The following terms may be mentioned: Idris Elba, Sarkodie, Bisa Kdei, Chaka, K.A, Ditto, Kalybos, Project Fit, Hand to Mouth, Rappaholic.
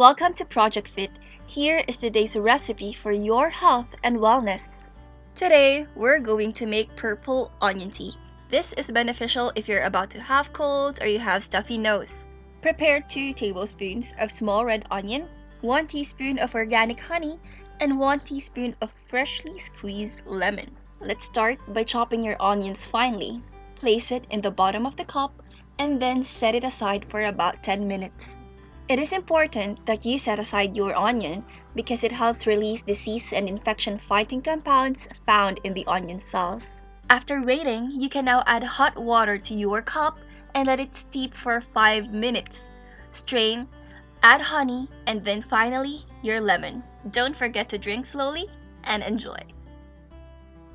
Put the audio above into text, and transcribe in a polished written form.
Welcome to Project Fit. Here is today's recipe for your health and wellness. Today, we're going to make purple onion tea. This is beneficial if you're about to have colds or you have stuffy nose. Prepare 2 tablespoons of small red onion, 1 teaspoon of organic honey, and 1 teaspoon of freshly squeezed lemon. Let's start by chopping your onions finely. Place it in the bottom of the cup and then set it aside for about 10 minutes. It is important that you set aside your onion because it helps release disease and infection-fighting compounds found in the onion cells. After waiting, you can now add hot water to your cup and let it steep for 5 minutes. Strain, add honey, and then finally, your lemon. Don't forget to drink slowly and enjoy.